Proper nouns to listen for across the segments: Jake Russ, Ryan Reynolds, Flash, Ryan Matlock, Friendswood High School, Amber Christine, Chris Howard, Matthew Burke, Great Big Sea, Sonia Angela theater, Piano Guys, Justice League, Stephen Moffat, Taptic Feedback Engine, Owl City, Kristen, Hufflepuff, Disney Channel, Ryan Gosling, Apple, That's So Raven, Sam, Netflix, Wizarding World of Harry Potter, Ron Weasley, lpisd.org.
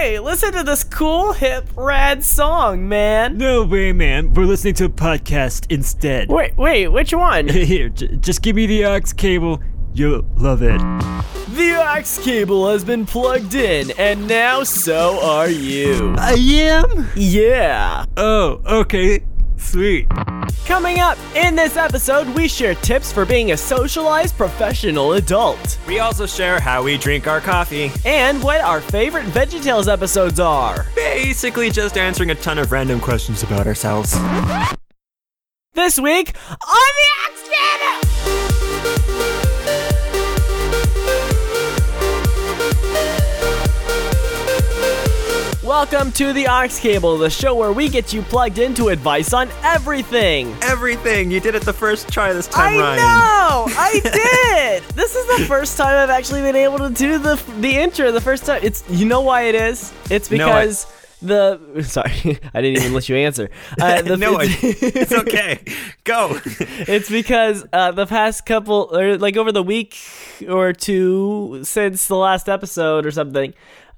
Hey, listen to this cool, hip, rad song, man. No way, man. We're listening to a podcast instead. Wait, which one? Here, just give me the aux cable. You'll love it. The aux cable has been plugged in, and now so are you. I am? Yeah. Oh, okay. Sweet. Coming up in this episode, we share tips for being a socialized professional adult. We also share how we drink our coffee. And what our favorite VeggieTales episodes are. Basically just answering a ton of random questions about ourselves. This week, on the Aux Cable! Welcome to the Aux Cable, the show where we get you plugged into advice on everything. Everything. You did it the first try this time, Ryan. I know. I did. This is the first time I've actually been able to do the intro. The first time. It's you know why it is. It's because sorry, I didn't even let you answer. It's okay. Go. It's because the past couple, or like over the week or two since the last episode or something.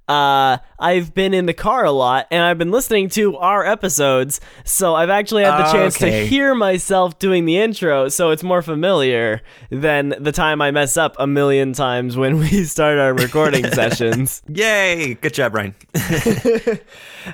I've been in the car a lot, and I've been listening to our episodes, so I've actually had the chance to hear myself doing the intro, so it's more familiar than the time I mess up a million times when we start our recording sessions. Yay! Good job, Ryan.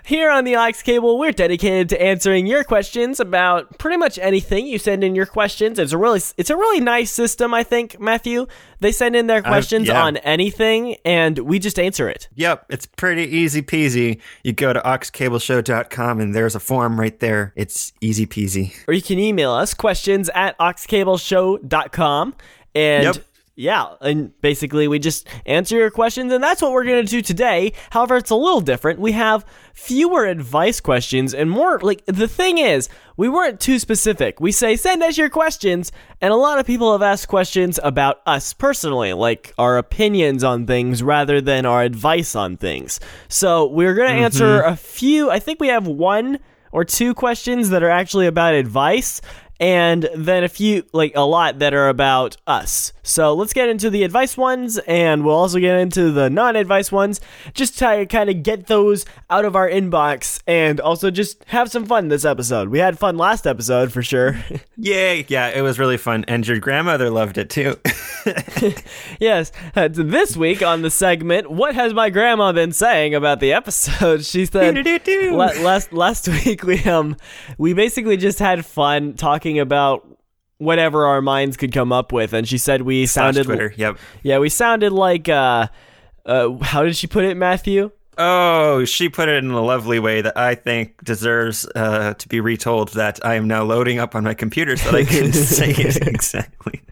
Here on the Aux Cable, we're dedicated to answering your questions about pretty much anything you send in your questions. It's a really nice system, I think, Matthew. They send in their questions on anything, and we just answer it. Yep, it's pretty easy peasy. You go to auxcableshow.com, and there's a form right there. It's easy peasy. Or you can email us, questions@auxcableshow.com, and... Yep. Yeah, and basically we just answer your questions, and that's what we're going to do today. However, it's a little different. We have fewer advice questions and more, like, the thing is, we weren't too specific. We say, send us your questions, and a lot of people have asked questions about us personally, like our opinions on things rather than our advice on things. So we're going to answer a few, I think we have one or two questions that are actually about advice, and then a few, like a lot, that are about us. So let's get into the advice ones, and we'll also get into the non-advice ones, just to kind of get those out of our inbox, and also just have some fun this episode. We had fun last episode, for sure. Yay, yeah, it was really fun, and your grandmother loved it, too. Yes, this week on the segment, what has my grandma been saying about the episode? She said, last week, we basically just had fun talking about whatever our minds could come up with, and she said we sounded Twitter, we sounded like how did she put it, Matthew? Oh, she put it in a lovely way that I think deserves to be retold, that I am now loading up on my computer so that I can say it exactly.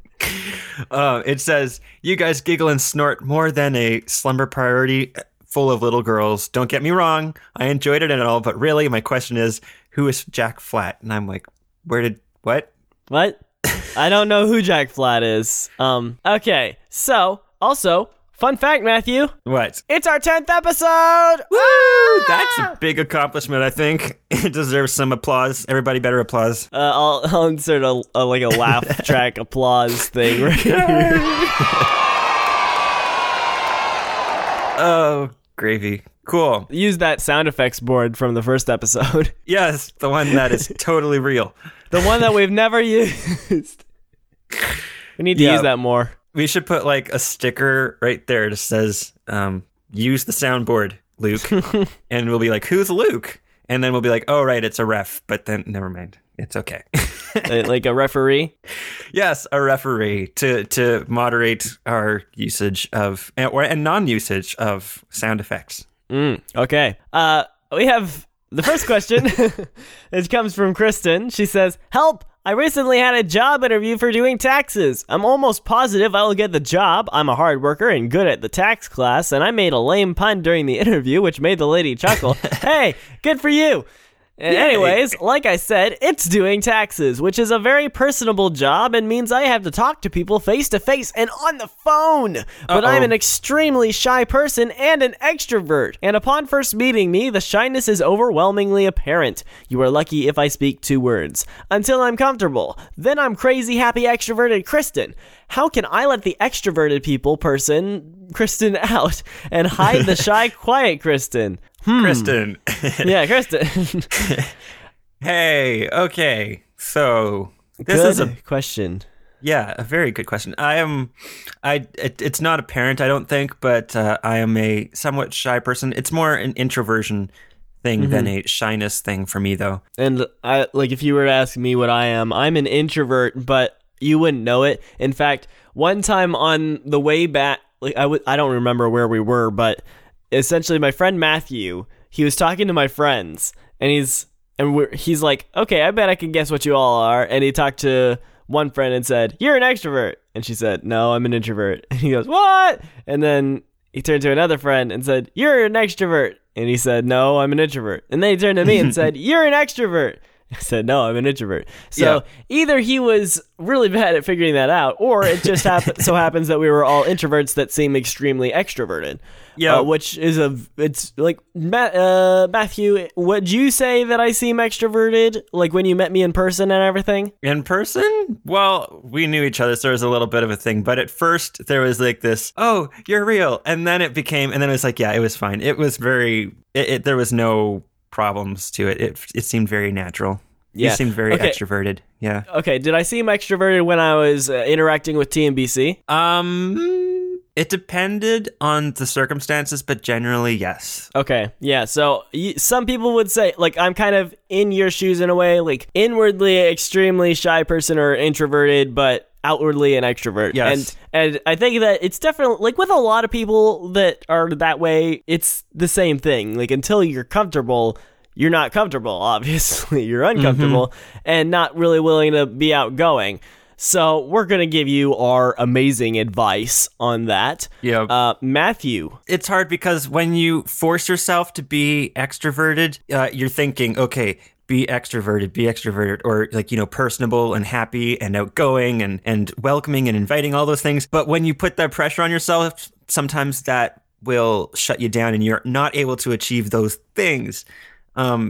It says, you guys giggle and snort more than a slumber priority full of little girls. Don't get me wrong, I enjoyed it and all, but really my question is, who is Jack Flat? And I'm like, What? I don't know who Jack Flat is. Okay, so, also, fun fact, Matthew. What? It's our 10th episode! Woo! Ah! That's a big accomplishment, I think. It deserves some applause. Everybody better applause. I'll insert a laugh track applause thing right here. Oh, gravy. Cool. Use that sound effects board from the first episode. Yes, the one that is totally real. The one that we've never used. We need to use that more. We should put like a sticker right there that says, use the soundboard, Luke. And we'll be like, who's Luke? And then we'll be like, oh, right, it's a ref. But then, never mind. It's okay. Like a referee? Yes, a referee to moderate our usage of, and non-usage of sound effects. Okay. We have the first question. It comes from Kristen. She says, help! I recently had a job interview for doing taxes. I'm almost positive I will get the job. I'm a hard worker and good at the tax class, and I made a lame pun during the interview, which made the lady chuckle. Hey, good for you! Anyways, like I said, it's doing taxes, which is a very personable job and means I have to talk to people face to face and on the phone. But I'm an extremely shy person and an extrovert. And upon first meeting me, the shyness is overwhelmingly apparent. You are lucky if I speak two words. Until I'm comfortable. Then I'm crazy, happy, extroverted Kristen. How can I let the extroverted person, Kristen, out and hide the shy, quiet Kristen? Kristen. Yeah, Kristen. Hey, okay. So, this is a question. Yeah, a very good question. It's not apparent, I don't think, but I am a somewhat shy person. It's more an introversion thing than a shyness thing for me, though. And I like if you were to ask me what I am, I'm an introvert, but you wouldn't know it. In fact, one time on the way back, like I don't remember where we were, but essentially my friend Matthew, he was talking to my friends and he's like, okay, I bet I can guess what you all are. And he talked to one friend and said, you're an extrovert. And she said, no, I'm an introvert. And he goes, what? And then he turned to another friend and said, you're an extrovert. And he said, no, I'm an introvert. And then he turned to me and said, you're an extrovert. I said, no, I'm an introvert. So either he was really bad at figuring that out, or it just so happens that we were all introverts that seem extremely extroverted. Yeah, which is it's like, Matthew, would you say that I seem extroverted? Like when you met me in person and everything? In person? Well, we knew each other, so there was a little bit of a thing. But at first there was like this, oh, you're real. And then it was like, yeah, it was fine. It was very, there was no problems to it. It seemed very natural. Yeah. You seemed very extroverted. Yeah. Okay, did I seem extroverted when I was interacting with TNBC? It depended on the circumstances, but generally, yes. Okay, yeah, so some people would say, like, I'm kind of in your shoes in a way, like, inwardly extremely shy person or introverted, but outwardly an extrovert. Yes. And I think that it's definitely, like, with a lot of people that are that way, it's the same thing. Like, until you're comfortable, you're not comfortable, obviously. You're uncomfortable and not really willing to be outgoing. So we're going to give you our amazing advice on that. Yeah. Matthew. It's hard because when you force yourself to be extroverted, you're thinking, okay, be extroverted, or like, you know, personable and happy and outgoing and welcoming and inviting, all those things. But when you put that pressure on yourself, sometimes that will shut you down and you're not able to achieve those things,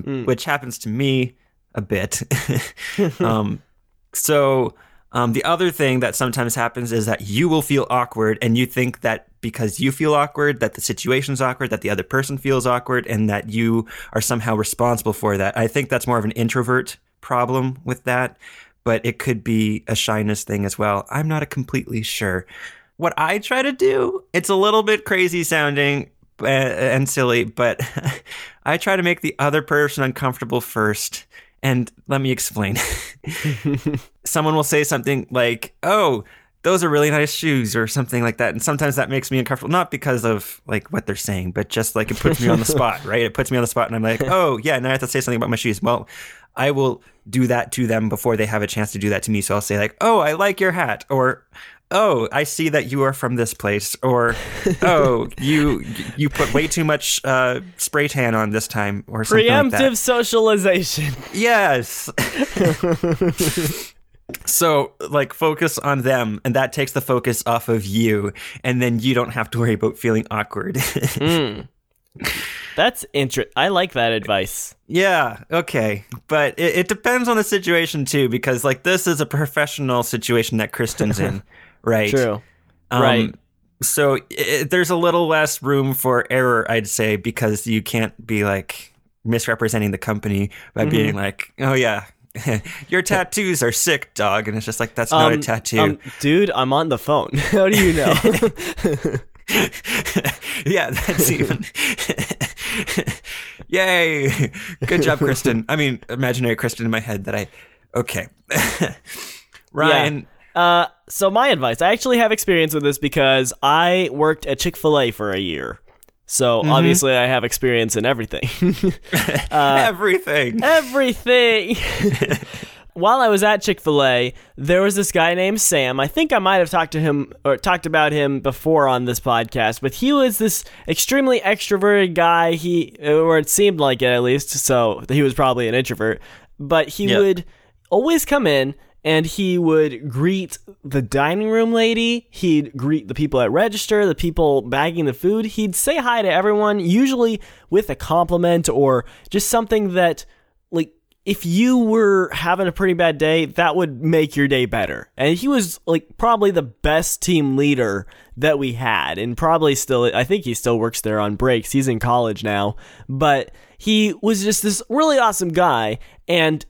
which happens to me a bit. The other thing that sometimes happens is that you will feel awkward and you think that because you feel awkward, that the situation's awkward, that the other person feels awkward, and that you are somehow responsible for that. I think that's more of an introvert problem with that, but it could be a shyness thing as well. I'm not completely sure. What I try to do, it's a little bit crazy sounding and silly, but I try to make the other person uncomfortable first. And let me explain. Someone will say something like, oh, those are really nice shoes or something like that. And sometimes that makes me uncomfortable, not because of like what they're saying, but just like it puts me on the spot, right? It puts me on the spot and I'm like, oh, yeah, now I have to say something about my shoes. Well, I will do that to them before they have a chance to do that to me. So I'll say like, oh, I like your hat, or oh, I see that you are from this place, or oh, you put way too much spray tan on this time, or something like that. Preemptive socialization. Yes. So, like, focus on them, and that takes the focus off of you, and then you don't have to worry about feeling awkward. That's interesting. I like that advice. Yeah, okay. But it depends on the situation, too, because, like, this is a professional situation that Kristen's in. Right. True. Right. So there's a little less room for error, I'd say, because you can't be like misrepresenting the company by being like, oh, yeah, your tattoos are sick, dog. And it's just like, that's not a tattoo. Dude, I'm on the phone. How do you know? Yeah, that's even. Yay. Good job, Kristen. I mean, imaginary Kristen in my head that I. Okay. Ryan. Yeah. So my advice, I actually have experience with this because I worked at Chick-fil-A for a year. So obviously I have experience in everything. Everything. while I was at Chick-fil-A, there was this guy named Sam. I think I might have talked to him or talked about him before on this podcast, but he was this extremely extroverted guy. He, or it seemed like it at least, so he was probably an introvert, but he would always come in and he would greet the dining room lady. He'd greet the people at register, the people bagging the food. He'd say hi to everyone, usually with a compliment or just something that, like, if you were having a pretty bad day, that would make your day better. And he was, like, probably the best team leader that we had, and probably still, I think he still works there on breaks. He's in college now, but he was just this really awesome guy, and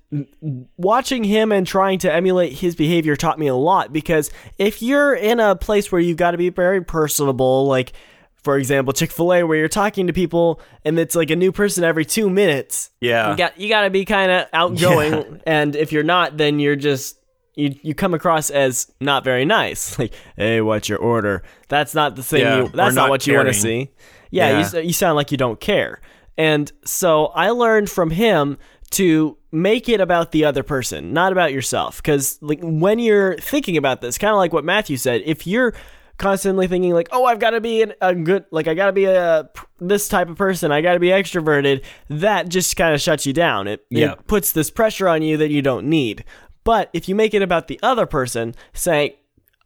watching him and trying to emulate his behavior taught me a lot, because if you're in a place where you've got to be very personable, like, for example, Chick-fil-A, where you're talking to people and it's like a new person every 2 minutes, you got to be kind of outgoing, and if you're not, then you're just... You come across as not very nice. Like, hey, what's your order? That's not the thing. That's not what caring. You want to see. You sound like you don't care. And so I learned from him to make it about the other person, not about yourself. Because, like, when you're thinking about this, kind of like what Matthew said, if you're constantly thinking like, oh, I've got to be a good, like, I got to be this type of person, I got to be extroverted, that just kind of shuts you down. It puts this pressure on you that you don't need. But if you make it about the other person, saying,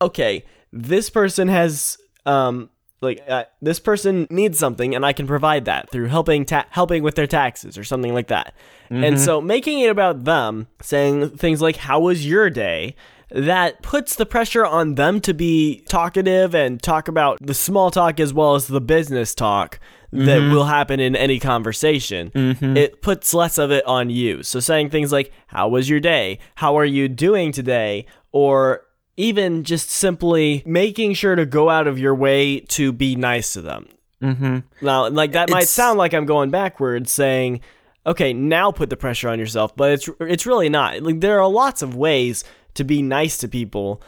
okay, this person has, this person needs something and I can provide that through helping with their taxes or something like that. Mm-hmm. And so making it about them, saying things like, how was your day? That puts the pressure on them to be talkative and talk about the small talk as well as the business talk that will happen in any conversation. Mm-hmm. It puts less of it on you. So saying things like, how was your day? How are you doing today? Or even just simply making sure to go out of your way to be nice to them. Mm-hmm. Now, like, that might sound like I'm going backwards, saying, okay, now put the pressure on yourself, but it's really not. Like, there are lots of ways to be nice to people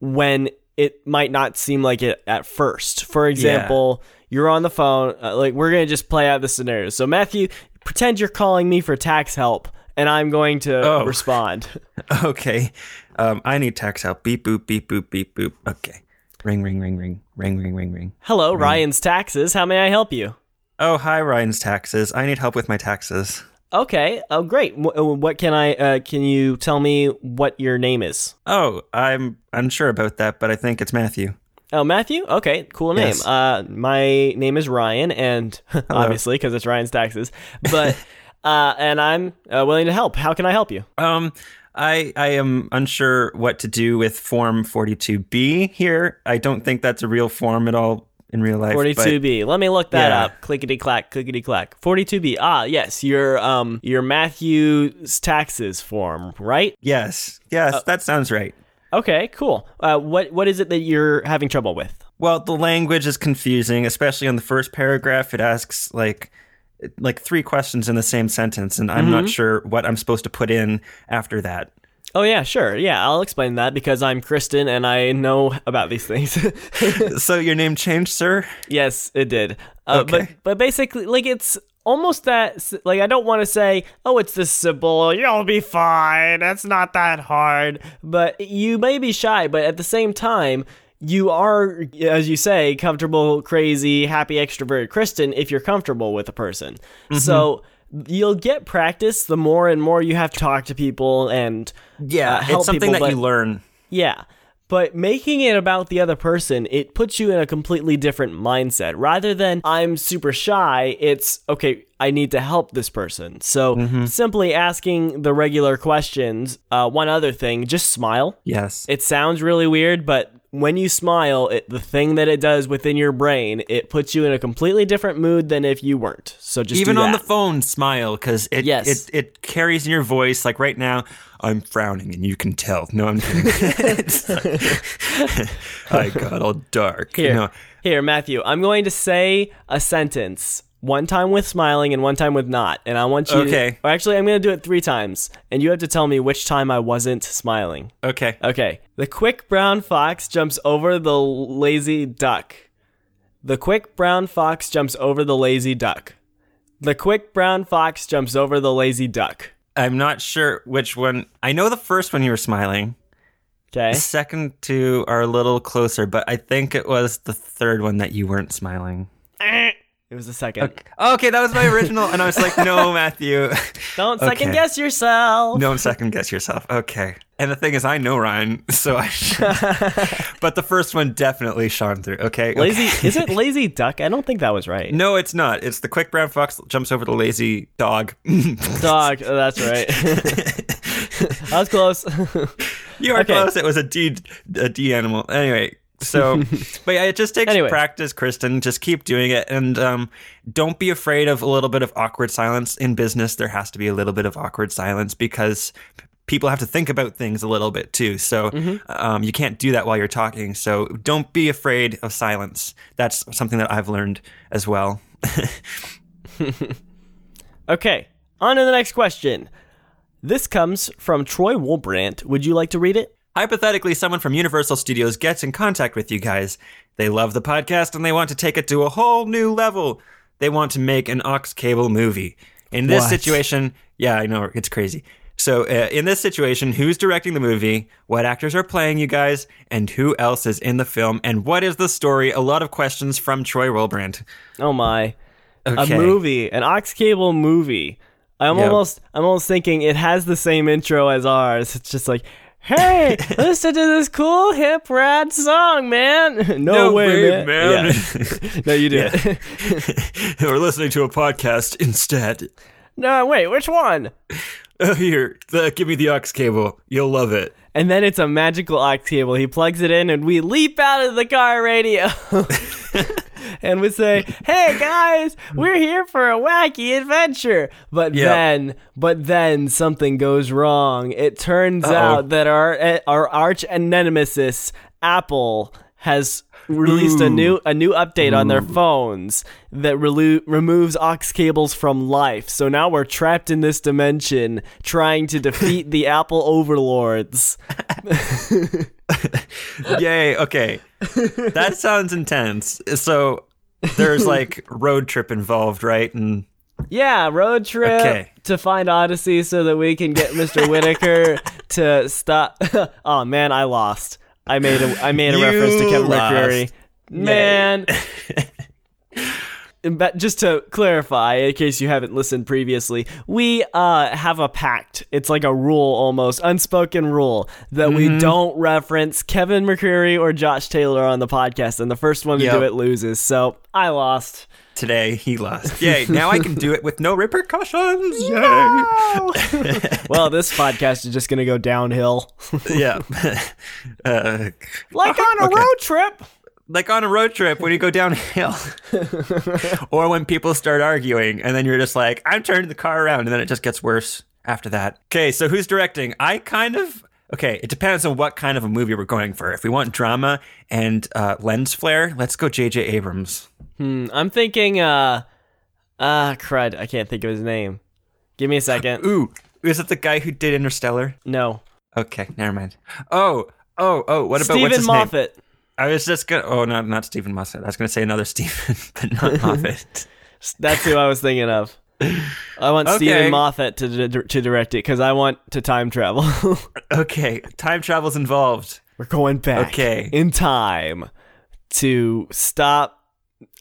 when it might not seem like it at first. For example... Yeah. You're on the phone, we're going to just play out the scenario. So, Matthew, pretend you're calling me for tax help, and I'm going to respond. Okay. I need tax help. Beep, boop, beep, boop, beep, boop. Okay. Ring, ring, ring, ring, ring, ring, ring, ring. Hello, ring. Ryan's Taxes. How may I help you? Oh, hi, Ryan's Taxes. I need help with my taxes. Okay. Oh, great. What can I? Can you tell me what your name is? Oh, I'm unsure about that, but I think it's Matthew. Oh, Matthew? Okay, cool name. Yes. My name is Ryan, and obviously, because it's Ryan's Taxes, but, and I'm willing to help. How can I help you? I am unsure what to do with Form 42B here. I don't think that's a real form at all in real life. 42B. Let me look that up. Clickety-clack, clickety-clack. 42B. Ah, yes, your Matthew's Taxes form, right? Yes, that sounds right. Okay, cool. What is it that you're having trouble with? Well, the language is confusing, especially on the first paragraph. It asks like three questions in the same sentence, and I'm not sure what I'm supposed to put in after that. Oh, yeah, sure. Yeah, I'll explain that because I'm Kristen and I know about these things. So your name changed, sir? Yes, it did. Okay. But basically, like, it's... almost that, like, I don't want to say, oh, it's this simple, you'll be fine, it's not that hard, but you may be shy, but at the same time, you are, as you say, comfortable, crazy, happy, extroverted Kristen if you're comfortable with a person. Mm-hmm. So you'll get practice the more and more you have to talk to people and help it's something people, that you learn. Yeah. But making it about the other person, it puts you in a completely different mindset. Rather than, I'm super shy, it's, okay, I need to help this person. So simply asking the regular questions, one other thing, just smile. Yes. It sounds really weird, but when you smile, the thing that it does within your brain, it puts you in a completely different mood than if you weren't. So just even on the phone, smile, because it carries in your voice, like right now. I'm frowning and you can tell. No, I'm kidding. I got all dark. Here, Matthew, I'm going to say a sentence. One time with smiling and one time with not. And I want you to... Actually, I'm going to do it 3 times. And you have to tell me which time I wasn't smiling. Okay. The quick brown fox jumps over the lazy duck. The quick brown fox jumps over the lazy duck. The quick brown fox jumps over the lazy duck. I'm not sure which one. I know the first one you were smiling. Okay. The second two are a little closer, but I think it was the third one that you weren't smiling. It was the second. Okay, that was my original. And I was like, no, Matthew. Don't second guess yourself. Don't second guess yourself. Okay. And the thing is, I know Ryan, so I should. But the first one definitely shone through. Okay. Is it Lazy Duck? I don't think that was right. No, it's not. It's the quick brown fox that jumps over the lazy dog. Dog. Oh, that's right. I was close. You were close. It was a D animal. Anyway. So, but yeah, it just takes practice, Kristen. Just keep doing it. And don't be afraid of a little bit of awkward silence. In business, there has to be a little bit of awkward silence because people have to think about things a little bit too. So you can't do that while you're talking. So don't be afraid of silence. That's something that I've learned as well. Okay, on to the next question. This comes from Troy Wolbrandt. Would you like to read it? Hypothetically, someone from Universal Studios gets in contact with you guys. They love the podcast and they want to take it to a whole new level. They want to make an Aux Cable movie. In this situation, yeah, I know, it's crazy. So in this situation, who's directing the movie? What actors are playing you guys? And who else is in the film? And what is the story? A lot of questions from Troy Wolbrandt. Oh my. Okay. A movie, an Aux Cable movie. I'm almost thinking it has the same intro as ours. It's just like, hey, listen to this cool, hip, rad song, man. No way, man. Yeah. No, you do it. We're listening to a podcast instead. No, wait, which one? Oh, here, give me the aux cable. You'll love it. And then it's a magical aux cable. He plugs it in, and we leap out of the car radio. And we say, hey, guys, we're here for a wacky adventure. But then something goes wrong. It turns out that our arch nemesis, Apple, has released a new update on their phones that removes aux cables from life. So now we're trapped in this dimension trying to defeat the Apple overlords. Yay, okay. That sounds intense. So there's like road trip involved, right? And yeah, road trip to find Odyssey so that we can get Mr. Whitaker to stop. Oh man, I lost. I made a reference to Kevin McCreary. Man. But just to clarify, in case you haven't listened previously, we have a pact. It's like a rule almost, unspoken rule, that we don't reference Kevin McCreary or Josh Taylor on the podcast, and the first one to do it loses. So I lost. Today, he lost. Yay, now I can do it with no repercussions. Yay. No! Well, this podcast is just going to go downhill. Yeah. Like on a road trip. Like on a road trip when you go downhill. Or when people start arguing and then you're just like, I'm turning the car around, and then it just gets worse after that. Okay, so who's directing? It depends on what kind of a movie we're going for. If we want drama and lens flare, let's go J.J. Abrams. I'm thinking, crud, I can't think of his name. Give me a second. Ooh, is it the guy who did Interstellar? No. Okay, never mind. Oh, what about what's his name? Stephen Moffat. I was just going to... Oh, not Stephen Moffat. I was going to say another Stephen, but not Moffat. That's who I was thinking of. I want Stephen Moffat to direct it, because I want to time travel. Okay, time travel's involved. We're going back in time to stop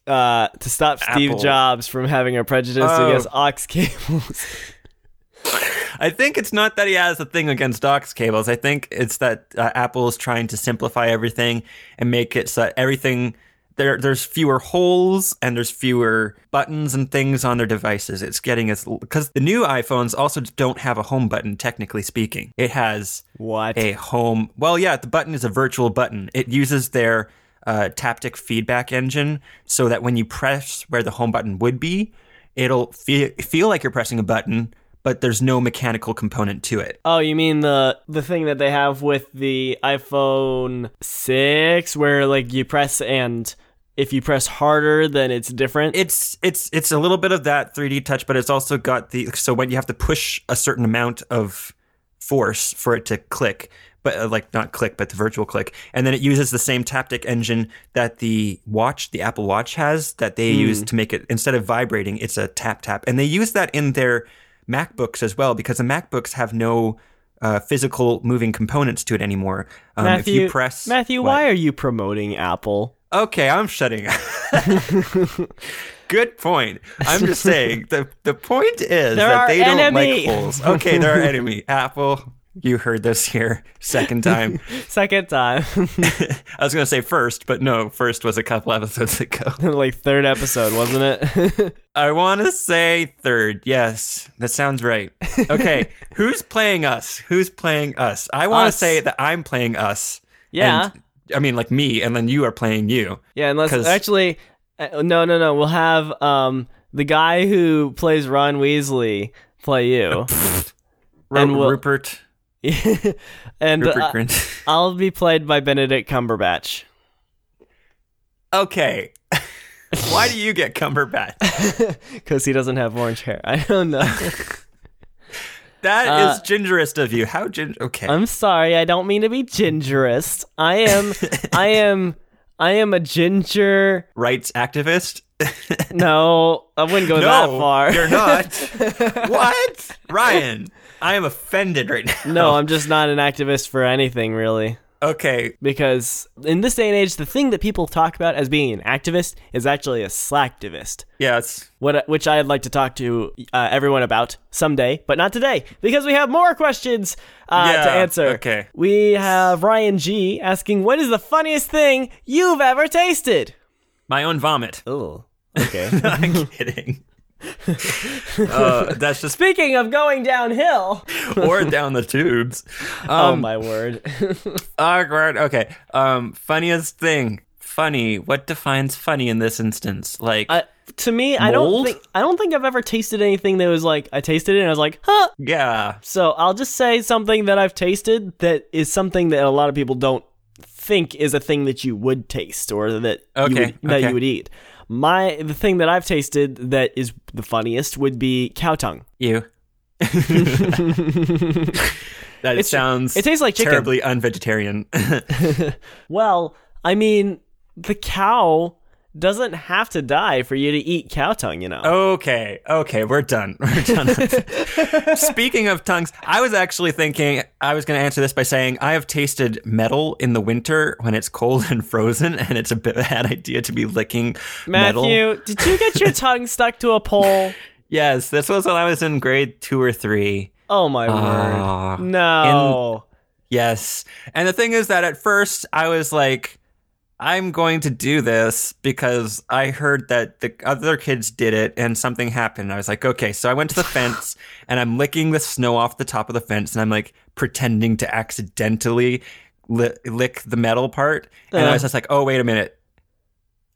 Steve Jobs from having a prejudice against aux cables. I think it's not that he has a thing against aux cables. I think it's that Apple is trying to simplify everything and make it so that everything... There's fewer holes and there's fewer buttons and things on their devices. It's getting us... Because the new iPhones also don't have a home button, technically speaking. It has a home... Well, yeah, the button is a virtual button. It uses their taptic feedback engine so that when you press where the home button would be, it'll feel like you're pressing a button, but there's no mechanical component to it. Oh, you mean the thing that they have with the iPhone 6 where like you press and if you press harder then it's different? It's a little bit of that 3D touch, but it's also got so when you have to push a certain amount of force for it to click, but not click, but the virtual click. And then it uses the same taptic engine that the Apple Watch has that they use to make it, instead of vibrating, it's a tap tap. And they use that in their MacBooks as well, because the MacBooks have no physical moving components to it anymore. Matthew, if you press... Matthew, what? Why are you promoting Apple? Okay, I'm shutting up. Good point. I'm just saying, the point is that they don't like holes. Okay, they're our enemy. Apple, you heard this here. Second time. Second time. I was going to say first, but no, first was a couple episodes ago. Like third episode, wasn't it? I want to say third. Yes, that sounds right. Okay, who's playing us? Who's playing us? I want to say that I'm playing us. Yeah. And, I mean, like me, and then you are playing you. Yeah, unless... Actually... No. We'll have the guy who plays Ron Weasley play you. And Rupert. And Rupert Grint. I'll be played by Benedict Cumberbatch. Okay. Why do you get Cumberbatch? Because he doesn't have orange hair. I don't know. That is gingerist of you. How ginger? Okay. I'm sorry. I don't mean to be gingerist. I am a ginger rights activist. No, I wouldn't go that far. You're not. What? Ryan, I am offended right now. No, I'm just not an activist for anything, really. Okay. Because in this day and age, the thing that people talk about as being an activist is actually a slacktivist. Yes. Which I'd like to talk to everyone about someday, but not today, because we have more questions to answer. Okay. We have Ryan G asking, what is the funniest thing you've ever tasted? My own vomit. Oh, okay. I'm kidding. That's just speaking of going downhill or down the tubes. Oh my word. Awkward. Okay. Funniest thing. Funny. What defines funny in this instance? Like to me, mold? I don't think I've ever tasted anything that was like I tasted it and I was like, huh. Yeah. So I'll just say something that I've tasted that is something that a lot of people don't think is a thing that you would taste or that you would eat. The thing that I've tasted that is the funniest would be cow tongue. Ew. It tastes like chicken. Terribly unvegetarian. Well, I mean, the cow doesn't have to die for you to eat cow tongue, you know. Okay, we're done. Speaking of tongues, I was actually thinking I was going to answer this by saying I have tasted metal in the winter when it's cold and frozen, and it's a bad idea to be licking metal. Matthew, did you get your tongue stuck to a pole? Yes, this was when I was in grade 2 or 3. Oh my word! No. Yes, and the thing is that at first I was like, I'm going to do this because I heard that the other kids did it and something happened. I was like, okay, so I went to the fence and I'm licking the snow off the top of the fence and I'm like pretending to accidentally lick the metal part. And I was just like, oh, wait a minute.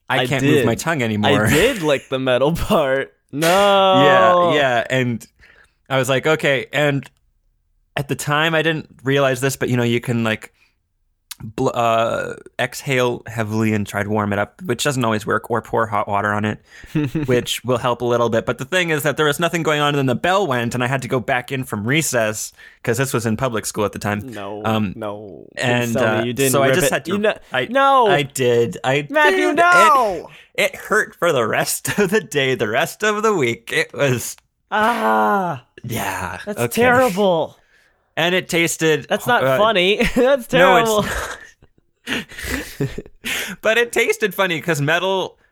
I can't move my tongue anymore. I did lick the metal part. No. Yeah. And I was like, okay. And at the time I didn't realize this, but you can like, exhale heavily and try to warm it up, which doesn't always work, or pour hot water on it, which will help a little bit. But the thing is that there was nothing going on, and then the bell went, and I had to go back in from recess because this was in public school at the time. No. And you didn't. So I just had to. I did. Matthew, no. It hurt for the rest of the day, the rest of the week. It was. Ah. Yeah. That's terrible. And it tasted... That's not funny. That's terrible. No, but it tasted funny because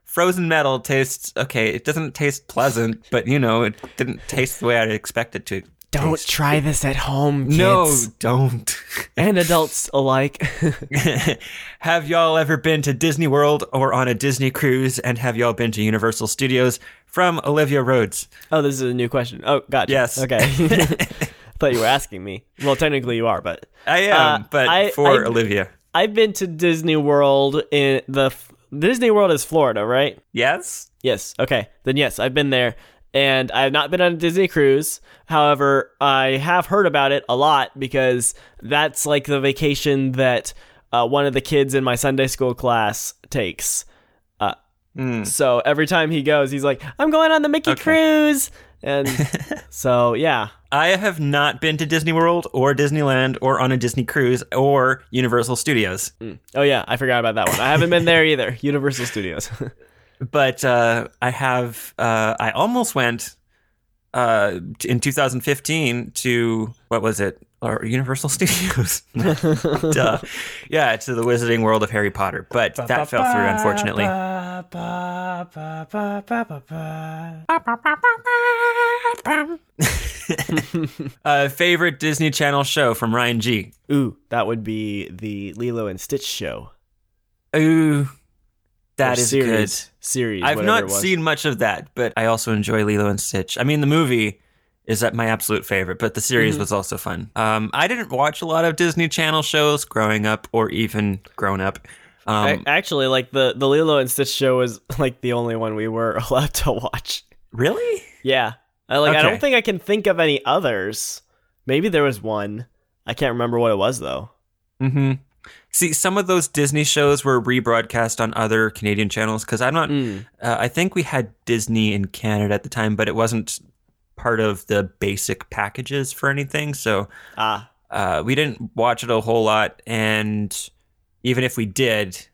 frozen metal tastes... Okay, it doesn't taste pleasant, but, it didn't taste the way I'd expect it to. Don't try this at home, kids. No, don't. And adults alike. Have y'all ever been to Disney World or on a Disney cruise? And have y'all been to Universal Studios? From Olivia Rhodes. Oh, this is a new question. Oh, gotcha. Yes. Okay. Thought you were asking me. Well, technically you are, but I am. But Olivia, I've been to Disney World. In the Disney World is Florida, right? Yes. Okay, then yes, I've been there, and I have not been on a Disney cruise. However, I have heard about it a lot because that's like the vacation that one of the kids in my Sunday school class takes. So every time he goes, he's like, "I'm going on the Mickey cruise." And so, yeah. I have not been to Disney World or Disneyland or on a Disney cruise or Universal Studios. Oh, yeah. I forgot about that one. I haven't been there either. Universal Studios. But I almost went in 2015 to, what was it? Or Universal Studios. Duh. Yeah, to the Wizarding World of Harry Potter. But that fell through, unfortunately. Favorite Disney Channel show from Ryan G. Ooh, that would be the Lilo and Stitch show. Ooh, that is good. Series. I've not seen much of that, but I also enjoy Lilo and Stitch. I mean, the movie is that my absolute favorite, but the series was also fun. I didn't watch a lot of Disney Channel shows growing up or even grown up. Actually, like the Lilo and Stitch show was like the only one we were allowed to watch. Really? Yeah. Okay. I don't think I can think of any others. Maybe there was one. I can't remember what it was, though. Mm-hmm. See, some of those Disney shows were rebroadcast on other Canadian channels because I'm not... I think we had Disney in Canada at the time, but it wasn't part of the basic packages for anything. So we didn't watch it a whole lot. And even if we did,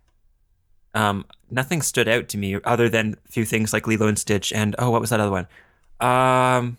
nothing stood out to me other than a few things like Lilo and Stitch and, what was that other one?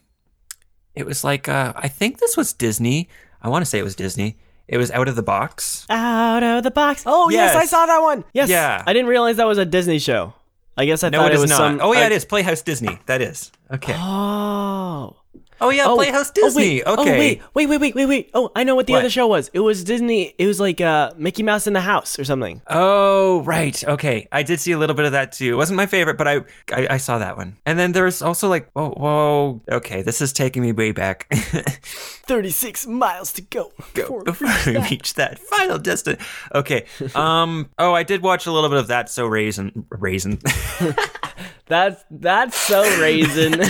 It was like, I think this was Disney. I want to say it was Disney. It was Out of the Box. Out of the Box. Oh, yes, I saw that one. Yes. Yeah. I didn't realize that was a Disney show. I guess I thought it was not. Oh, yeah, it is. Playhouse Disney. That is. Okay. Oh. Oh, yeah, Playhouse Disney. Oh, wait. Okay. Oh, wait. Oh, I know what the other show was. It was Disney. It was like Mickey Mouse in the House or something. Oh, right. Okay. I did see a little bit of that, too. It wasn't my favorite, but I saw that one. And then there was also like, whoa. Okay, this is taking me way back. 36 miles to go before we reach that final destination. Okay. I did watch a little bit of That's So Raven. That's So Raven.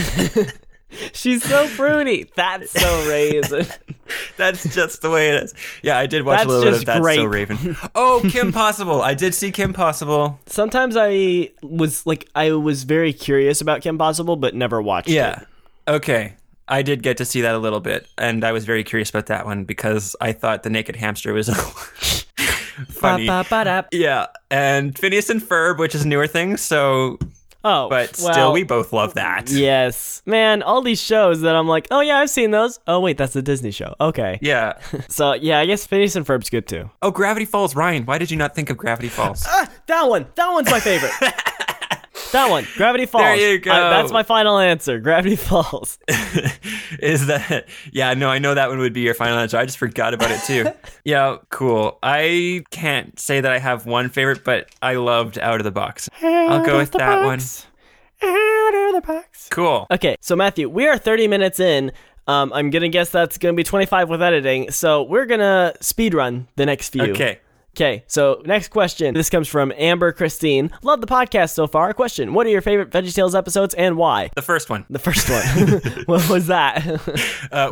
She's so fruity. That's so Raven. That's just the way it is. Yeah, I did watch a little bit of That's Grape. So Raven. Oh, Kim Possible. I did see Kim Possible. Sometimes I was very curious about Kim Possible, but never watched it. Yeah. Okay. I did get to see that a little bit, and I was very curious about that one because I thought the naked hamster was funny. Yeah. And Phineas and Ferb, which is a newer thing, so... Oh, but still, we both love that. Yes. Man, all these shows that I'm like, oh, yeah, I've seen those. Oh, wait, that's a Disney show. Okay. Yeah. So, yeah, I guess Phineas and Ferb's good, too. Oh, Gravity Falls. Ryan, why did you not think of Gravity Falls? That one. That one's my favorite. That one. Gravity Falls. There you go. That's my final answer. Gravity Falls. Is that... Yeah, no, I know that one would be your final answer. I just forgot about it, too. Yeah, cool. I can't say that I have one favorite, but I loved Out of the Box. I'll go with that one. Out of the box. Cool. Okay, so Matthew, we are 30 minutes in. I'm going to guess that's going to be 25 with editing. So we're going to speed run the next few. Okay, so next question. This comes from Amber Christine. Love the podcast so far. Question, what are your favorite VeggieTales episodes and why? The first one. What was that?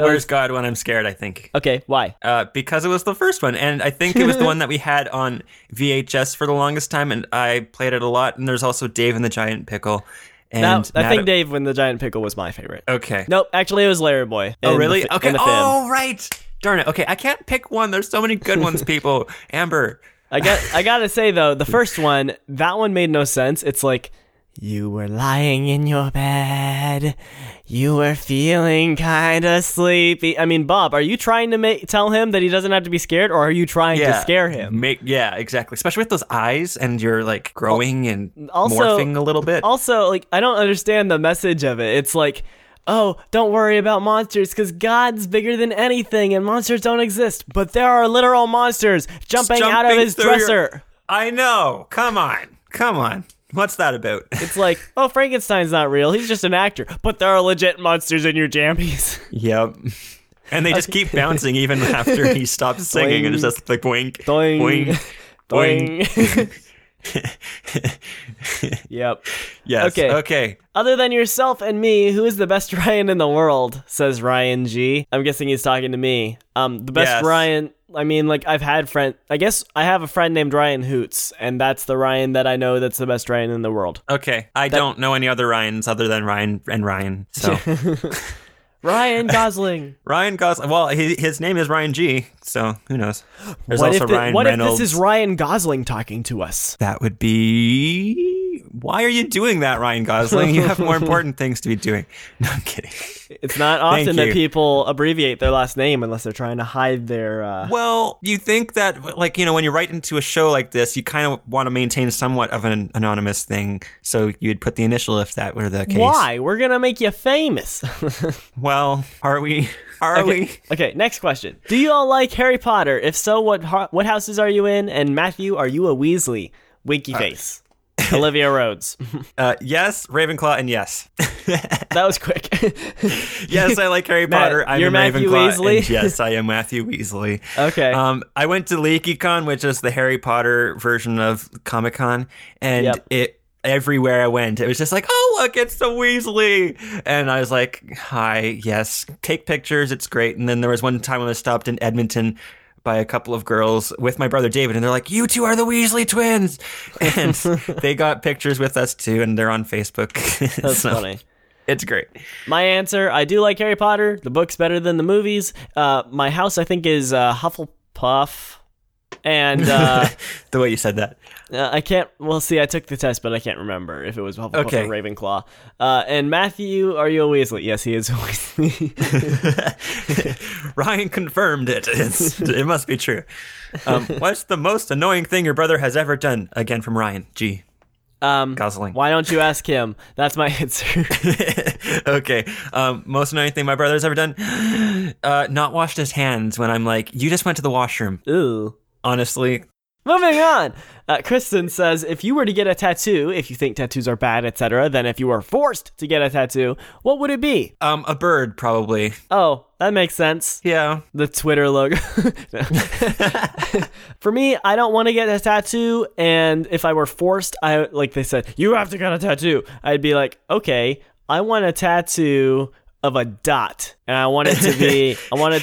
Where's God When I'm Scared, I think. Okay, why? Because it was the first one, and I think it was the one that we had on VHS for the longest time, and I played it a lot, and there's also Dave and the Giant Pickle. I think Dave when the Giant Pickle was my favorite. Okay. Nope, actually it was Larry Boy. Oh, really? Okay. Oh, right. Darn it. Okay, I can't pick one. There's so many good ones, people. Amber. I gotta say, though, the first one, that one made no sense. It's like, you were lying in your bed. You were feeling kind of sleepy. I mean, Bob, are you trying to tell him that he doesn't have to be scared, or are you trying to scare him? Yeah, exactly. Especially with those eyes, and you're like growing and morphing a little bit. Also, like, I don't understand the message of it. It's like, oh, don't worry about monsters because God's bigger than anything, and monsters don't exist. But there are literal monsters jumping out of his dresser. I know. Come on. What's that about? It's like, oh, Frankenstein's not real. He's just an actor. But there are legit monsters in your jammies. Yep. And they just keep bouncing even after he stops singing. And it's just like, boink, boink, boink, boink. Yep. Yes. Okay. Other than yourself and me, who is the best Ryan in the world, says Ryan G. I'm guessing he's talking to me. The best Ryan... I mean, like, I guess I have a friend named Ryan Hoots, and that's the Ryan that I know that's the best Ryan in the world. Okay. I don't know any other Ryans other than Ryan and Ryan, so... Ryan Gosling. Ryan Gosling. Well, his name is Ryan G, so who knows? There's also Ryan Reynolds. What if this is Ryan Gosling talking to us? That would be... why are you doing that, Ryan Gosling? You have more important things to be doing. No, I'm kidding. It's not often that people abbreviate their last name unless they're trying to hide their... Well, you think that, like, you know, when you write into a show like this, you kind of want to maintain somewhat of an anonymous thing, so you'd put the initial if that were the case. Why? We're going to make you famous. Well, are we... Okay, next question. Do you all like Harry Potter? If so, what houses are you in? And Matthew, are you a Weasley? Winky face. Olivia Rhodes. Yes, Ravenclaw, and yes. That was quick. Yes, I like Harry Potter. You're Matthew Ravenclaw, Weasley? Yes, I am Matthew Weasley. Okay. I went to LeakyCon, which is the Harry Potter version of Comic-Con, and everywhere I went, it was just like, oh, look, it's the Weasley. And I was like, hi, yes, take pictures. It's great. And then there was one time when I stopped in Edmonton by a couple of girls with my brother David, and they're like, you two are the Weasley twins. And they got pictures with us, too, and they're on Facebook. That's so funny. It's great. My answer, I do like Harry Potter. The book's better than the movies. My house, I think, is Hufflepuff. And the way you said that, I can't. Well, see, I took the test, but I can't remember if it was Hufflepuff or Ravenclaw. And Matthew, are you a Weasley? Yes, he is a Weasley. Ryan confirmed it. It must be true. What's the most annoying thing your brother has ever done? Again, from Ryan G. Gosling. Why don't you ask him? That's my answer. Okay. Most annoying thing my brother's ever done? Not washed his hands when I'm like, you just went to the washroom. Ooh. Honestly. Moving on. Kristen says, if you were to get a tattoo, if you think tattoos are bad, etc., then if you were forced to get a tattoo, what would it be? A bird, probably. Oh, that makes sense. Yeah. The Twitter logo. For me, I don't want to get a tattoo, and if I were forced, I like they said, you have to get a tattoo. I'd be like, okay, I want a tattoo of a dot, and I want it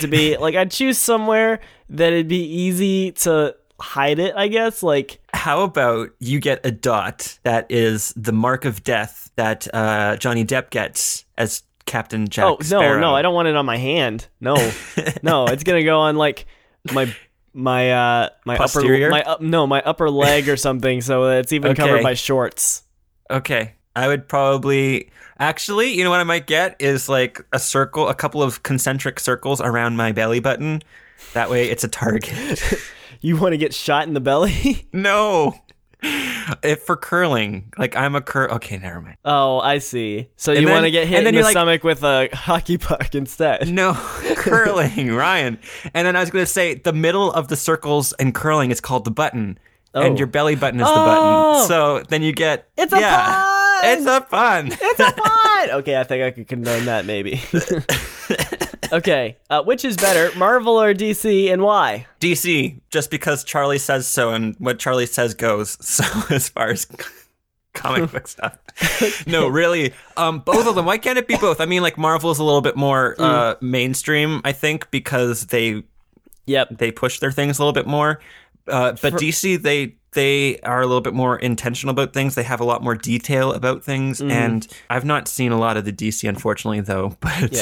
to be like, I'd choose somewhere that it'd be easy to hide it, I guess. Like, how about you get a dot that is the mark of death that Johnny Depp gets as Captain Jack Sparrow? No, I don't want it on my hand. No, it's gonna go on like my posterior? My upper leg or something, so that it's even covered by shorts. Okay. I would probably, actually, you know what I might get is like a circle, a couple of concentric circles around my belly button. That way it's a target. You want to get shot in the belly? No. If for curling, like I'm a okay, never mind. Oh, I see. So you want to get hit in the stomach with a hockey puck instead. No, curling, Ryan. And then I was going to say the middle of the circles and curling is called the button. Oh. And your belly button is the button. So then you get... It's a pie! It's a pun. Okay, I think I could condone that maybe. Okay, which is better, Marvel or DC, and why? DC, just because Charlie says so, and what Charlie says goes. So as far as comic book stuff. No, really, both of them. Why can't it be both? I mean, like, Marvel's a little bit more mainstream, I think, because they push their things a little bit more. But DC, they are a little bit more intentional about things. They have a lot more detail about things. Mm. And I've not seen a lot of the DC, unfortunately, though. But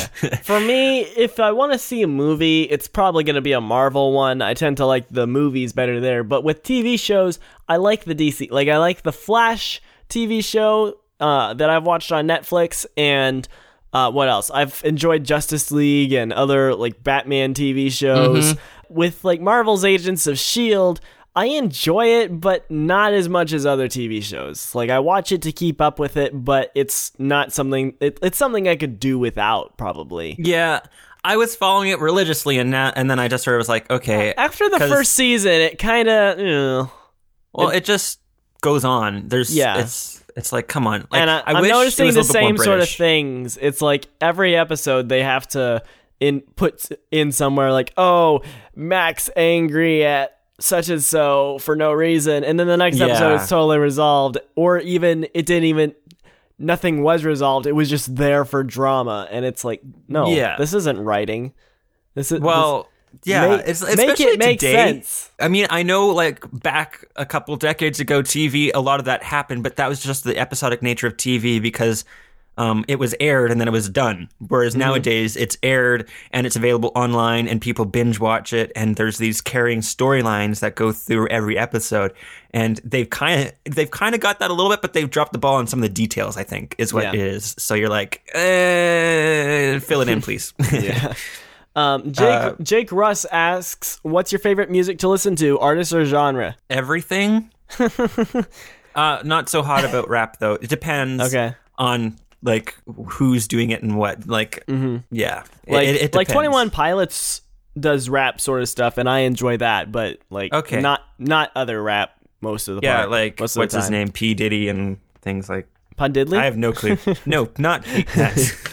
For me, if I want to see a movie, it's probably going to be a Marvel one. I tend to like the movies better there. But with TV shows, I like the DC. Like, I like the Flash TV show that I've watched on Netflix. And... what else? I've enjoyed Justice League and other like Batman TV shows. Mm-hmm. With like Marvel's Agents of S.H.I.E.L.D., I enjoy it, but not as much as other TV shows. Like, I watch it to keep up with it, but it's not something... It's something I could do without, probably. Yeah, I was following it religiously, and then I just sort of was like, okay... After the first season, it kind of... well, it just goes on. It's like, come on. Like, and I'm noticing the same sort of things. It's like every episode they have to put in somewhere like, oh, Mac's angry at such and so for no reason. And then the next episode is totally resolved. Or even nothing was resolved. It was just there for drama. And it's like, no, this isn't writing. Make it make sense. I mean, I know, like, back a couple decades ago, TV, a lot of that happened, but that was just the episodic nature of TV because It was aired and then it was done. Whereas nowadays it's aired and it's available online and people binge watch it. And there's these carrying storylines that go through every episode. And they've kind of got that a little bit, but they've dropped the ball on some of the details, I think, is what it is. So you're like, fill it in, please. Yeah. Jake Russ asks, what's your favorite music to listen to, artist or genre? Everything. Not so hot about rap, though. It depends on like who's doing it and what. Like, yeah, like it like 21 Pilots does rap sort of stuff, and I enjoy that. But like, not other rap most of the part. Like most of what's his name, P Diddy, and things like Pun Diddley. I have no clue. No, not that.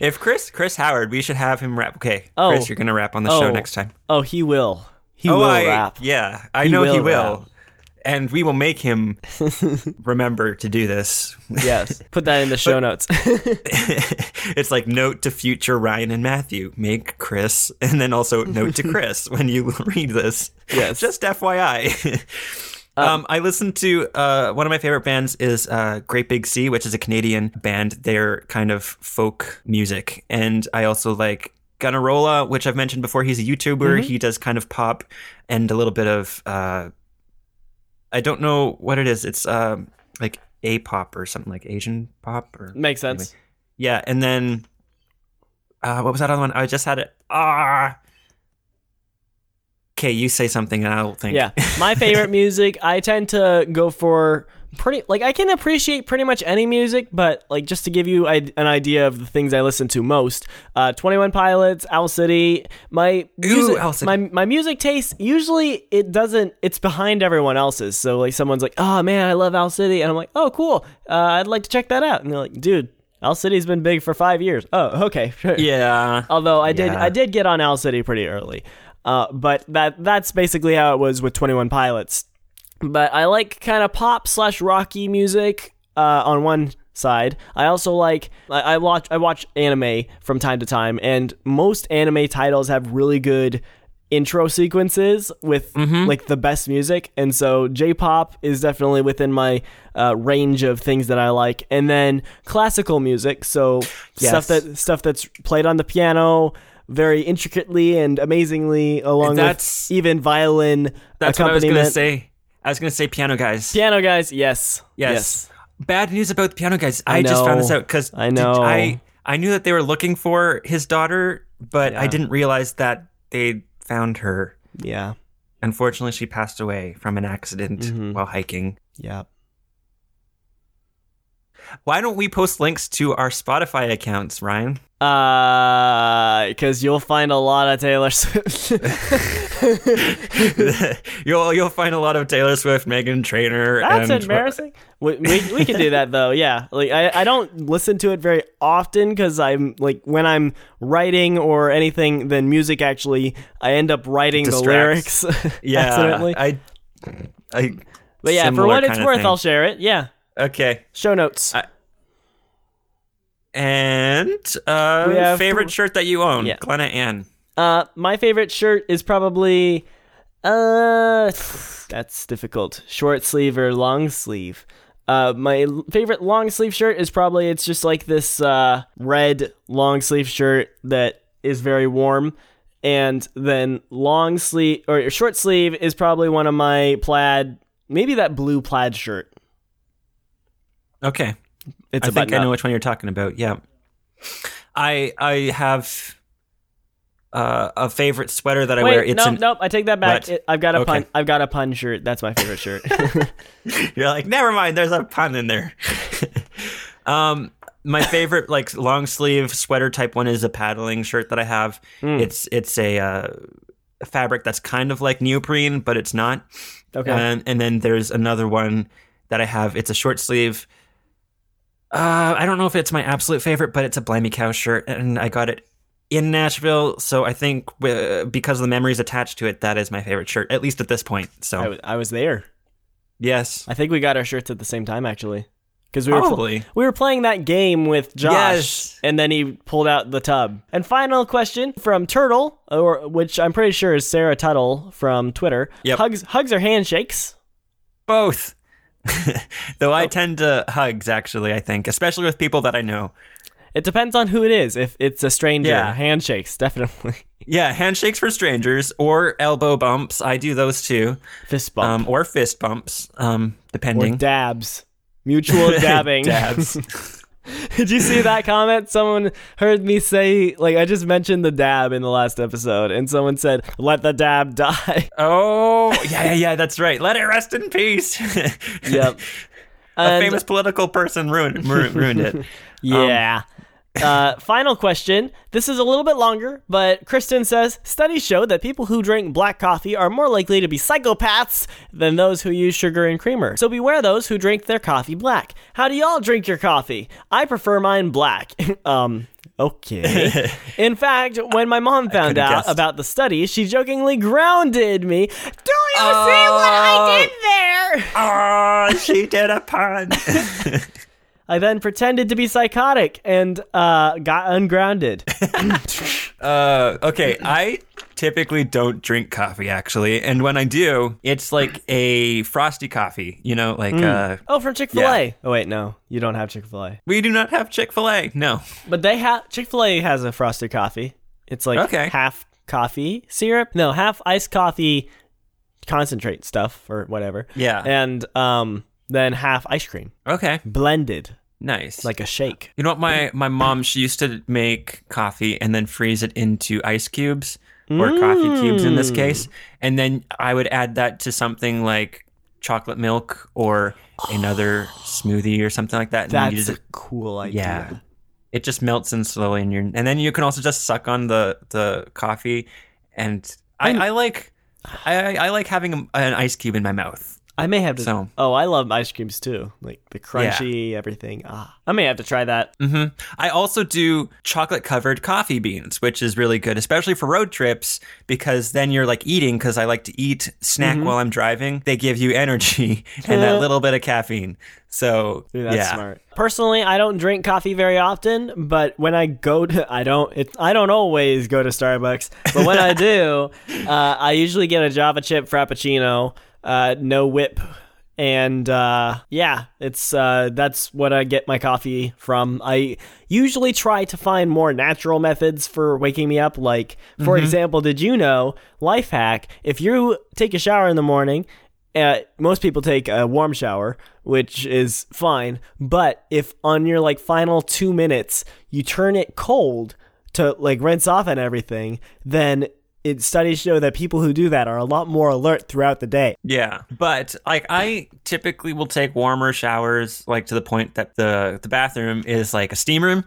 If Chris Howard, we should have him rap. Okay, Chris, you're gonna rap on the show next time. Oh, he will. He will rap. Yeah, I know he will. Rap. And we will make him remember to do this. Yes. Put that in the show notes. It's like note to future Ryan and Matthew. Make Chris. And then also note to Chris when you read this. Yes. Just FYI. I listen to one of my favorite bands is Great Big Sea, which is a Canadian band. They're kind of folk music. And I also like Gunnarola, which I've mentioned before. He's a YouTuber. He does kind of pop and a little bit of... I don't know what it is. It's like A-pop or something, like Asian pop. Or Makes sense. Anyway. Yeah, and then what was that other one? I just had it. Okay, you say something and I'll think. Yeah, my favorite music, I tend to go for pretty... Like, I can appreciate pretty much any music, but like just to give you an idea of the things I listen to most, 21 Pilots, Owl City. My music taste, usually it doesn't... It's behind everyone else's. So like someone's like, oh man, I love Owl City. And I'm like, oh, cool. I'd like to check that out. And they're like, dude, Owl City's been big for 5 years. Oh, okay. Yeah. Although I did get on Owl City pretty early. But that's basically how it was with 21 Pilots. But I like kind of pop / rocky music on one side. I also like I watch anime from time to time, and most anime titles have really good intro sequences with like the best music. And so J-pop is definitely within my range of things that I like. And then classical music, so stuff that's played on the piano very intricately and amazingly, along with even violin accompaniment. That's what I was going to say. I was going to say Piano Guys. Piano Guys, yes. Bad news about the Piano Guys. I just found this out because I knew that they were looking for his daughter, but I didn't realize that they found her. Yeah. Unfortunately, she passed away from an accident while hiking. Yeah. Why don't we post links to our Spotify accounts, Ryan? Because you'll find a lot of Taylor Swift. You'll find a lot of Taylor Swift, Meghan Trainor. That's embarrassing. We can do that though. Yeah, like I don't listen to it very often because I'm like when I'm writing or anything, then music actually I end up writing the lyrics. Yeah, accidentally. I. But yeah, for what it's worth, I'll share it. Yeah. Okay. Show notes. And favorite shirt that you own, Glenna Ann. My favorite shirt is probably that's difficult. Short sleeve or long sleeve. My favorite long sleeve shirt is probably it's just like this red long sleeve shirt that is very warm. And then long sleeve or short sleeve is probably one of my plaid, maybe that blue plaid shirt. Okay. I think I know which one you're talking about. Yeah. I have a favorite sweater that I wear. Nope. I take that back. I've got a pun shirt. That's my favorite shirt. You're like, never mind. There's a pun in there. My favorite like long sleeve sweater type one is a paddling shirt that I have. It's a fabric that's kind of like neoprene, but it's not. Okay. And then there's another one that I have. It's a short sleeve. I don't know if it's my absolute favorite, but it's a Blimey Cow shirt, and I got it in Nashville, so I think because of the memories attached to it, that is my favorite shirt, at least at this point. So I was there. Yes. I think we got our shirts at the same time, actually. Because we were playing that game with Josh, and then he pulled out the tub. And final question from Turtle, which I'm pretty sure is Sarah Tuttle from Twitter. Yep. Hugs or handshakes? Both. Though I tend to hugs, actually, I think, especially with people that I know. It depends on who it is. If it's a stranger, handshakes, definitely. Yeah, handshakes for strangers or elbow bumps. I do those too. Fist bump. Or fist bumps, depending. Or dabs. Mutual dabbing. Dabs. Did you see that comment? Someone heard me say, like, I just mentioned the dab in the last episode, and someone said, let the dab die. Oh, yeah, that's right. Let it rest in peace. Yep. A famous political person ruined it. Yeah. Final question. This is a little bit longer, but Kristen says, studies show that people who drink black coffee are more likely to be psychopaths than those who use sugar and creamer. So beware those who drink their coffee black. How do y'all drink your coffee? I prefer mine black. Okay. In fact, when my mom found out about the study, she jokingly grounded me. Do you see what I did there? Oh, she did a pun. I then pretended to be psychotic and got ungrounded. Okay, I typically don't drink coffee, actually. And when I do, it's like a frosty coffee, you know, like... from Chick-fil-A. Yeah. Oh, wait, no. You don't have Chick-fil-A. We do not have Chick-fil-A, no. But they have... Chick-fil-A has a frosty coffee. It's like half coffee syrup. No, half iced coffee concentrate stuff or whatever. Yeah. And... then half ice cream. Okay. Blended. Nice. Like a shake. You know what? My mom, she used to make coffee and then freeze it into ice cubes or coffee cubes in this case. And then I would add that to something like chocolate milk or another smoothie or something like that. And that's a cool idea. Yeah. It just melts in slowly. And then you can also just suck on the coffee. And I like having an ice cube in my mouth. I may have to. So. Oh, I love ice creams too, like the crunchy everything. Ah, I may have to try that. Mm-hmm. I also do chocolate covered coffee beans, which is really good, especially for road trips, because then you're like eating. Because I like to eat, snack while I'm driving. They give you energy and that little bit of caffeine. So dude, that's smart. Personally, I don't drink coffee very often, but when I go to, I don't always go to Starbucks, but when I do, I usually get a Java chip frappuccino. No whip. And it's that's what I get my coffee from. I usually try to find more natural methods for waking me up. Like, for example, did you know, life hack, if you take a shower in the morning, most people take a warm shower, which is fine. But if on your like final 2 minutes, you turn it cold to like rinse off and everything, then studies show that people who do that are a lot more alert throughout the day. Yeah, but like I typically will take warmer showers, like to the point that the bathroom is like a steam room.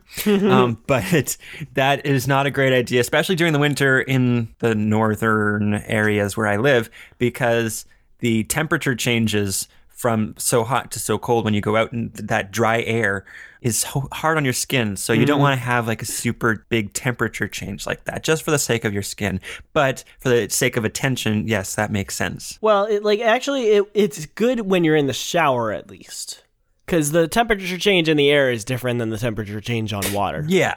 But that is not a great idea, especially during the winter in the northern areas where I live, because the temperature changes from so hot to so cold when you go out, and that dry air is hard on your skin. So you don't want to have like a super big temperature change like that, just for the sake of your skin. But for the sake of attention, yes, that makes sense. Well, it's good when you're in the shower at least, because the temperature change in the air is different than the temperature change on water. Yeah.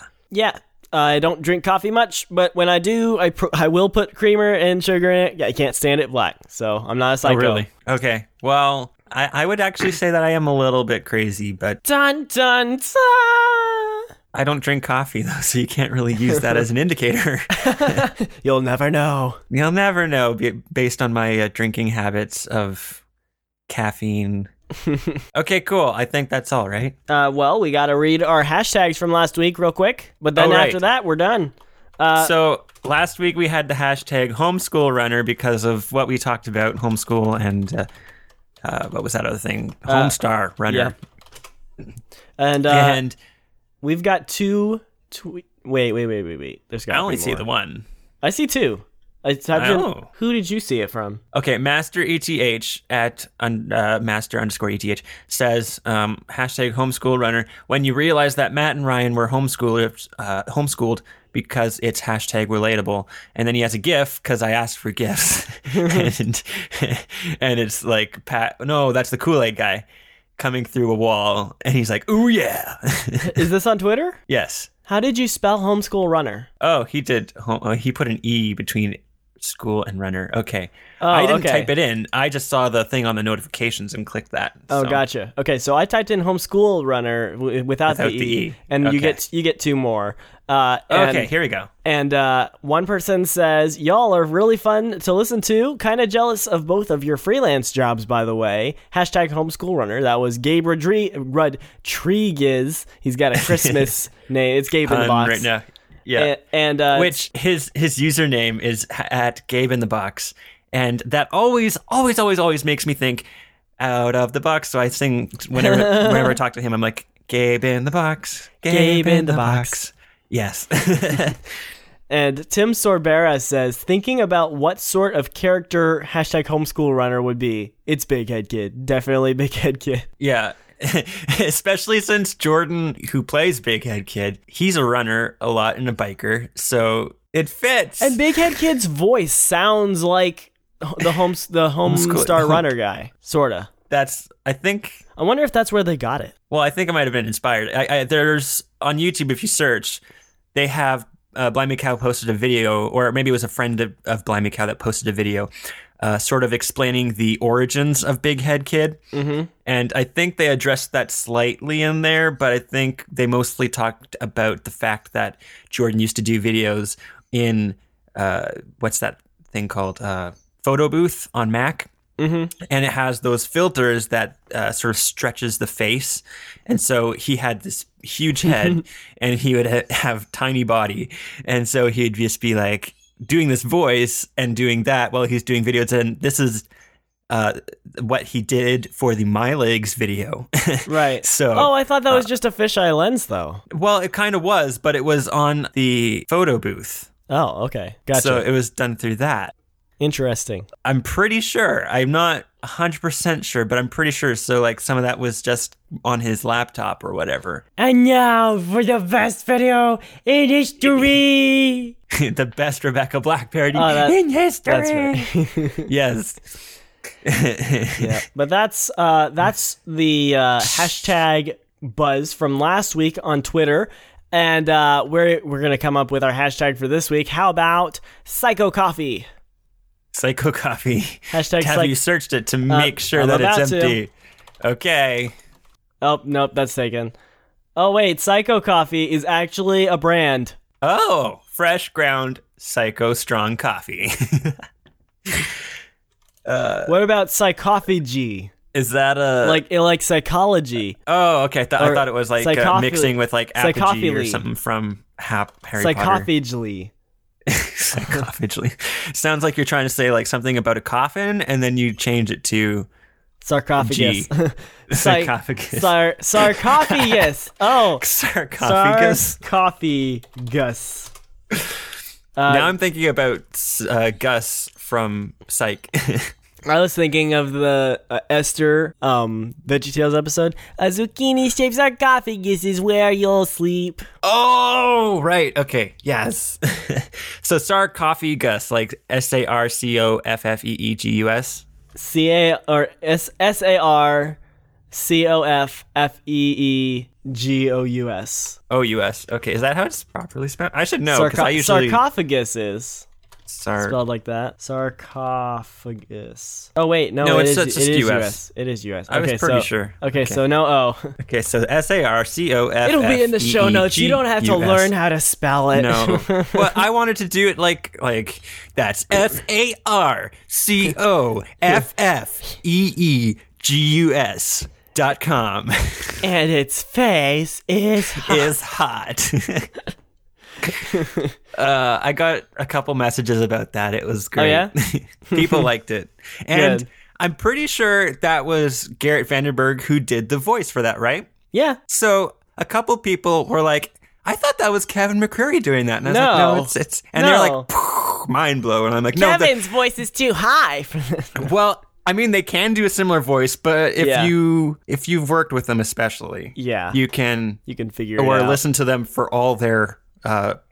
I don't drink coffee much, but when I do, I will put creamer and sugar in it. Yeah, I can't stand it black, so I'm not a psycho. Oh, really? Okay. Well... I would actually say that I am a little bit crazy, but... Dun, dun, dun. I don't drink coffee, though, so you can't really use that as an indicator. You'll never know. You'll never know, based on my drinking habits of caffeine. Okay, cool. I think that's all, right? Well, we got to read our hashtags from last week real quick, but then after that, we're done. So... Last week, we had the hashtag homeschool runner because of what we talked about, homeschool and... what was that other thing? Homestar runner. Yeah. And we've got two. Wait. There's got. I only see the one. I see two. Who did you see it from? Okay, Master ETH at Master underscore ETH says hashtag homeschool runner. When you realize that Matt and Ryan were homeschooled. Because it's hashtag relatable. And then he has a GIF because I asked for GIFs. and it's like, that's the Kool-Aid guy coming through a wall. And he's like, ooh, yeah. Is this on Twitter? Yes. How did you spell homeschool runner? Oh, he did. He put an E between School and Runner. Okay. Oh, I didn't type it in. I just saw the thing on the notifications and clicked that. Oh, so. Gotcha. Okay, so I typed in Homeschool Runner without the E. And you get two more. Okay, here we go. And one person says, y'all are really fun to listen to. Kind of jealous of both of your freelance jobs, by the way. # Homeschool Runner. That was Gabe Rodriguez. He's got a Christmas name. It's Gabe in the Box. Right now. Yeah, and which his username is at Gabe in the Box, and that always makes me think out of the box. So I sing whenever I talk to him, I'm like, Gabe in the Box, Gabe in the box. Yes. And Tim Sorbera says, thinking about what sort of character # Homeschool Runner would be. It's Big Head Kid, definitely Big Head Kid. Yeah. Especially since Jordan, who plays Big Head Kid, he's a runner a lot and a biker, so it fits. And Big Head Kid's voice sounds like the Homestar Runner guy, sorta. I wonder if that's where they got it. Well, I think I might have been inspired. There's on YouTube, if you search, they have Blimey Cow posted a video, or maybe it was a friend of Blimey Cow that posted a video. Sort of explaining the origins of Big Head Kid. Mm-hmm. And I think they addressed that slightly in there, but I think they mostly talked about the fact that Jordan used to do videos in, what's that thing called? Photo Booth on Mac. Mm-hmm. And it has those filters that sort of stretches the face. And so he had this huge head and he would have tiny body. And so he'd just be like, doing this voice and doing that while he's doing videos, and this is what he did for the My Legs video. Right. So, I thought that was just a fisheye lens, though. Well, it kind of was, but it was on the photo booth. Oh, okay. Gotcha. So it was done through that. Interesting. I'm pretty sure. I'm not 100% sure, but I'm pretty sure. So, like, some of that was just on his laptop or whatever. And now for the best video in history. The best Rebecca Black parody in history. That's right. Yes. Yeah. But that's the # buzz from last week on Twitter. And we're going to come up with our # for this week. How about Psycho Coffee? Psycho Coffee. # Have you searched it to make sure that it's empty? Okay. Oh, nope, that's taken. Oh, wait, Psycho Coffee is actually a brand. Oh, fresh ground, psycho strong coffee. What about psychophagy? Is that a... Like psychology. Oh, okay, I thought it was like mixing with like apogee or something from Harry Potter. Psychophagely. Sarcophagely. Sounds like you're trying to say like something about a coffin and then you change it to sarcophagus. Sarcophagus. Sarcophagus. Oh. Sarcophagus. Sarcophagus. Now I'm thinking about Gus from Psych. I was thinking of the Esther VeggieTales episode. A zucchini-shaped sarcophagus is where you'll sleep. Oh, right. Okay. Yes. So sarcophagus, like sarcoffeegus. sarcoffeegus. O-U-S. Okay. Is that how it's properly spelled? I should know because I usually... Sarcophagus is... spelled like that. Sarcophagus. Oh, wait. No, it is U.S. It is U.S. Okay, I was pretty sure. Okay, so no O. Okay, so S-A-R-C-O-F-F-E-E-G-U-S. It'll be in the show notes. You don't have to learn how to spell it. No. Well, I wanted to do it like that's sarcoffeegus.com. And its face is hot. I got a couple messages about that. It was great. Oh, yeah? People liked it. And good. I'm pretty sure that was Garrett Vandenberg who did the voice for that, right? Yeah. So a couple people were like, I thought that was Kevin McCreary doing that. And I was like, no, it's and they're like, mind blow. And I'm like, no. Kevin's voice is too high for this. Well, I mean, they can do a similar voice, but if you've worked with them especially, you can figure it out. Or listen to them for all their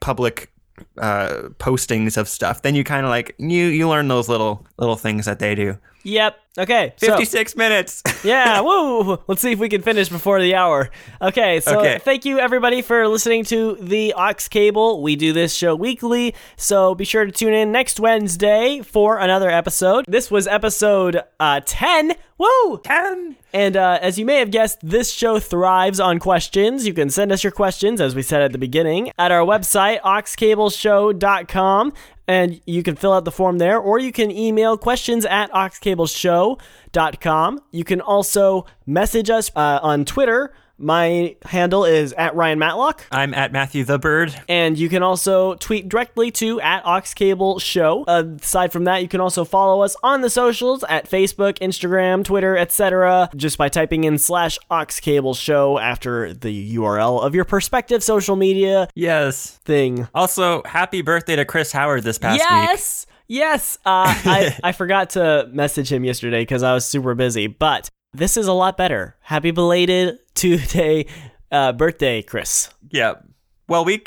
public postings of stuff, then you kind of like you learn those little things that they do. Yep. Okay. 56 minutes. Yeah. Woo. Let's see if we can finish before the hour. Okay. So thank you everybody for listening to the Aux Cable. We do this show weekly, so be sure to tune in next Wednesday for another episode. This was episode 10. Woo. 10. And as you may have guessed, this show thrives on questions. You can send us your questions, as we said at the beginning, at our website, auxcableshow.com. And you can fill out the form there, or you can email questions at auxcableshow.com. You can also message us on Twitter. My handle is at Ryan Matlock. I'm at Matthew the Bird. And you can also tweet directly to at Aux Cable Show. Aside from that, you can also follow us on the socials at Facebook, Instagram, Twitter, etc. Just by typing in /Aux Cable Show after the URL of your prospective social media thing. Also, happy birthday to Chris Howard this past week. Yes. I forgot to message him yesterday because I was super busy, but this is a lot better. Happy belated today birthday, Chris. Yeah. Well, we're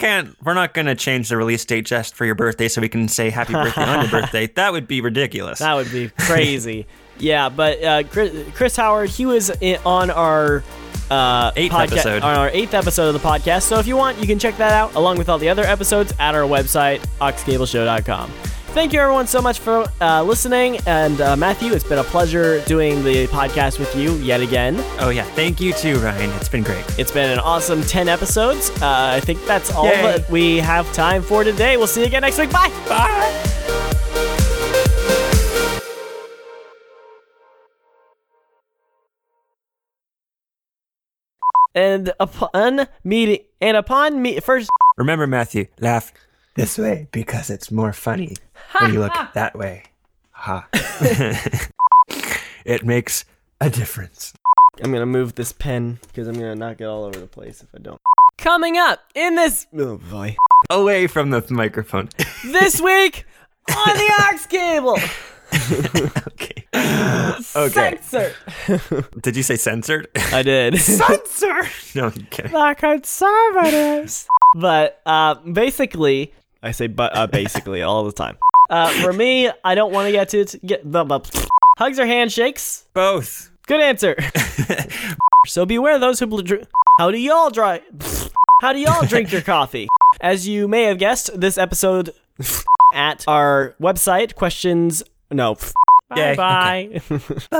not going to change the release date just for your birthday so we can say happy birthday on your birthday. That would be ridiculous. That would be crazy. Yeah, but Chris Howard, he was on our eighth episode of the podcast. So if you want, you can check that out along with all the other episodes at our website, auxcableshow.com. Thank you, everyone, so much for listening. And Matthew, it's been a pleasure doing the podcast with you yet again. Oh, yeah. Thank you, too, Ryan. It's been great. It's been an awesome 10 episodes. I think that's all that we have time for today. We'll see you again next week. Bye. Bye. First, remember, Matthew, laugh this way because it's more funny when you look that way. Ha. It makes a difference. I'm going to move this pen because I'm going to knock it all over the place if I don't. Coming up in this... Oh, boy. Away from the microphone. This week on the Aux Cable. Okay. Censored. Did you say censored? I did. Censored. No, I'm kidding. The conservatives. But basically, I say basically all the time. For me, I don't want to get hugs or handshakes. Both. Good answer. So beware those who drink. How do y'all drink your coffee? As you may have guessed, this episode at our website questions. No. Bye. Okay. Bye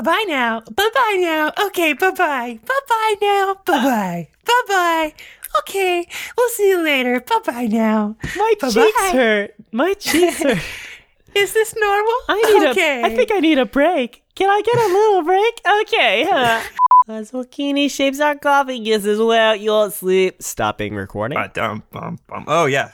bye now. Okay. Bye bye. Bye bye now. Bye bye. Bye bye. Okay, we'll see you later. Bye-bye now. My cheeks hurt. Is this normal? I think I need a break. Can I get a little break? Okay. Zucchini shapes our coffee gizzards without your sleep. Stopping recording. Oh, yeah.